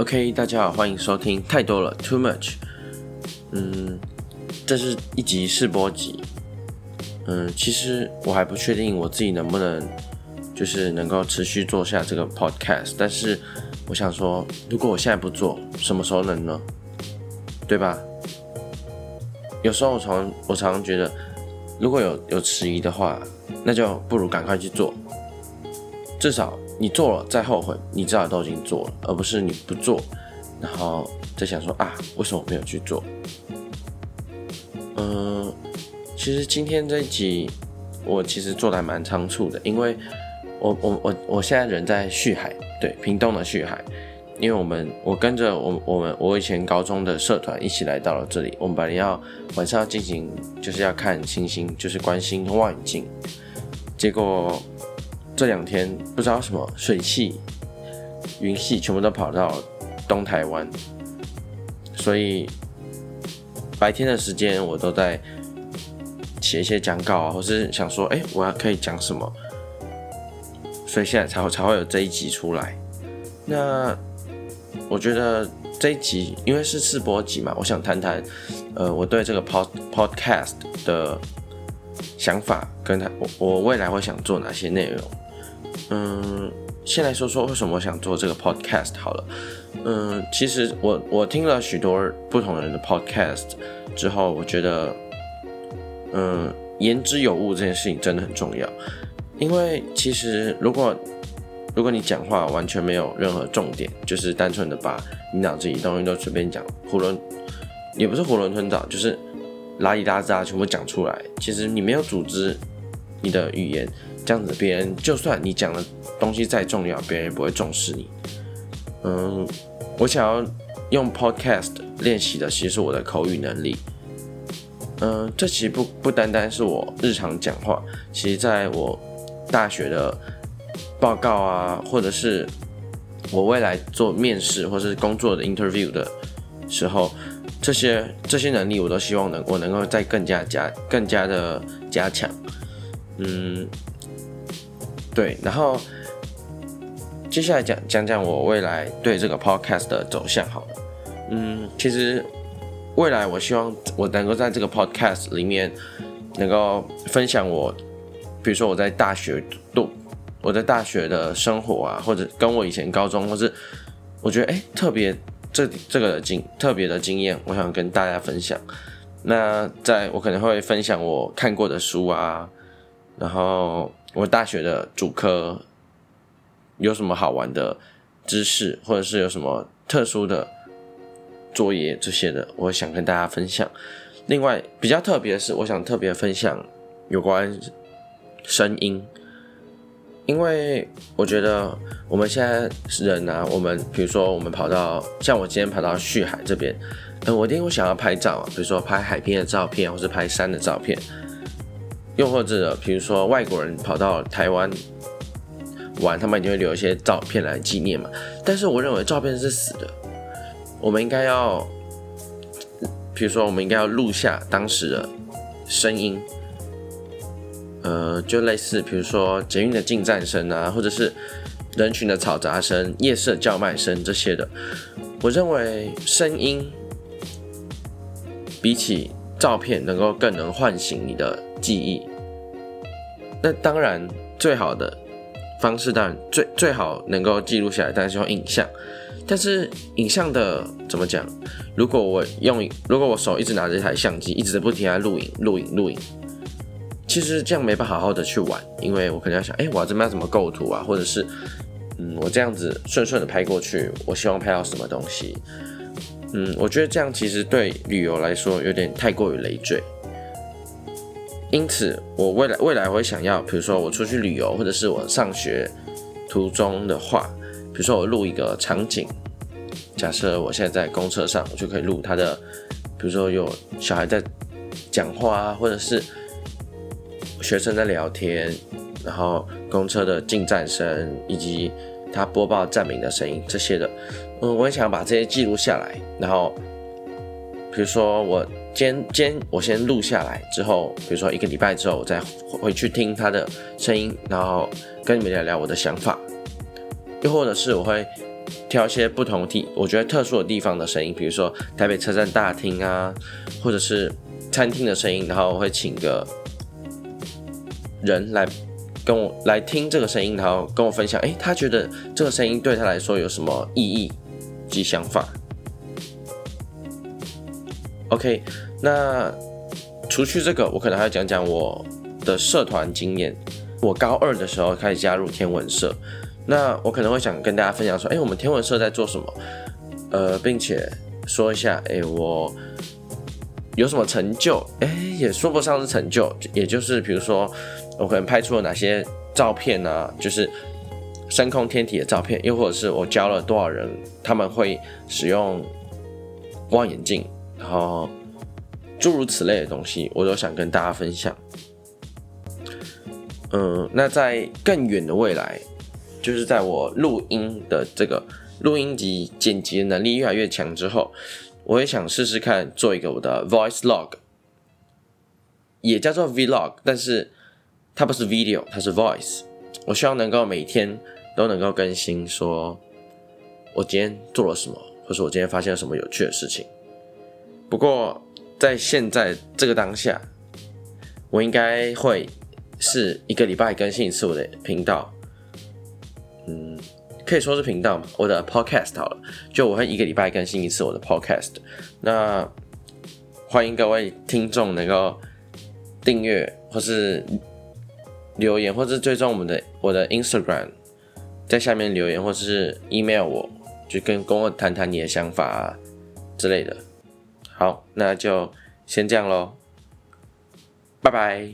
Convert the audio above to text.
OK， 大家好，欢迎收听太多了 Too Much。这是一集试播集。其实我还不确定我自己能不能就是能够持续做下这个 podcast， 但是我想说，如果我现在不做，什么时候能呢？对吧？有时候我常常觉得，如果有迟疑的话，那就不如赶快去做，至少你做了再后悔，你至少都已经做了，而不是你不做，然后再想说啊，为什么没有去做？其实今天这一集我其实做得还蛮仓促的，因为我现在人在旭海，对，屏东的旭海，因为我跟着我以前高中的社团一起来到了这里，我们本来晚上要进行就是要看星星，就是观星望远镜，结果这两天不知道什么水系、云系全部都跑到东台湾，所以白天的时间我都在写一些讲稿啊，或是想说，我可以讲什么，所以现在才会有这一集出来。那我觉得这一集因为是试播集嘛，我想谈谈我对这个 podcast 的想法，跟我未来会想做哪些内容。先来说说为什么我想做这个 podcast 好了。其实我听了许多不同人的 podcast 之后，我觉得，言之有物这件事情真的很重要。因为其实如果你讲话完全没有任何重点，就是单纯的把你脑子里东西都随便讲，也不是囫囵吞枣，就是拉里拉扎全部讲出来，其实你没有组织你的语言，这样子别人就算你讲的东西再重要，别人也不会重视你。我想要用 podcast 练习的其实是我的口语能力。这其实不单单是我日常讲话，其实在我大学的报告啊，或者是我未来做面试或是工作的 interview 的时候，这些能力我都希望我能够再更加的加强。对，然后接下来讲我未来对这个 podcast 的走向好了。其实未来我希望我能够在这个 podcast 里面能够分享比如说我在大学的生活啊，或者跟我以前高中，或是我觉得特别这个的特别的经验，我想跟大家分享。那我可能会分享我看过的书啊，然后我大学的主科有什么好玩的知识，或者是有什么特殊的作业这些的，我想跟大家分享。另外比较特别的是，我想特别分享有关声音，因为我觉得我们现在人啊，比如说我们跑到像我今天跑到旭海这边，我一定会想要拍照啊，比如说拍海边的照片，或是拍山的照片，又或者比如说外国人跑到台湾玩，他们一定会留一些照片来纪念嘛。但是我认为照片是死的，我们应该要录下当时的声音。就类似比如说捷运的进站声啊，或者是人群的嘈杂声、夜市叫卖声这些的。我认为声音比起照片更能唤醒你的记忆。那当然最好的方式，当然最好能够记录下来，当然是用影像。但是影像的怎么讲？如果我手一直拿着一台相机，一直不停地录影，其实这样没办法好好的去玩，因为我可能要想，我这边要怎么构图啊，或者是，我这样子顺的拍过去，我希望拍到什么东西。我觉得这样其实对旅游来说有点太过于累赘，因此我未来会想要，比如说我出去旅游，或者是我上学途中的话，比如说我录一个场景，假设我现在在公车上，我就可以录他的，比如说有小孩在讲话啊，或者是学生在聊天，然后公车的进站声，以及他播报站名的声音这些的。我很想把这些记录下来，然后比如说我我先录下来之后，比如说一个礼拜之后，我再回去听他的声音，然后跟你们聊聊我的想法。又或者是我会挑一些不同地，我觉得特殊的地方的声音，比如说台北车站大厅啊，或者是餐厅的声音，然后我会请个人来跟我来听这个声音，然后跟我分享，他觉得这个声音对他来说有什么意义及想法。OK， 那除去这个，我可能还要讲讲我的社团经验。我高二的时候开始加入天文社，那我可能会想跟大家分享说，我们天文社在做什么，并且说一下，我有什么成就，也说不上是成就，也就是比如说我可能拍出了哪些照片啊，就是深空天体的照片，又或者是我教了多少人他们会使用望远镜，然后诸如此类的东西，我都想跟大家分享。那在更远的未来，就是在我录音的这个录音及剪辑的能力越来越强之后，我也想试试看做一个我的 voice log， 也叫做 vlog， 但是它不是 video， 它是 voice。我希望能够每天都能够更新，说我今天做了什么，或是我今天发现了什么有趣的事情。不过在现在这个当下，我应该会是一个礼拜更新一次我的频道，可以说是频道嘛，我的 podcast 好了，就我会一个礼拜更新一次我的 podcast。那欢迎各位听众能够订阅或是留言，或是追踪我的 Instagram， 在下面留言，或是 email 我，就跟我谈谈你的想法啊之类的。好，那就先这样咯，拜拜。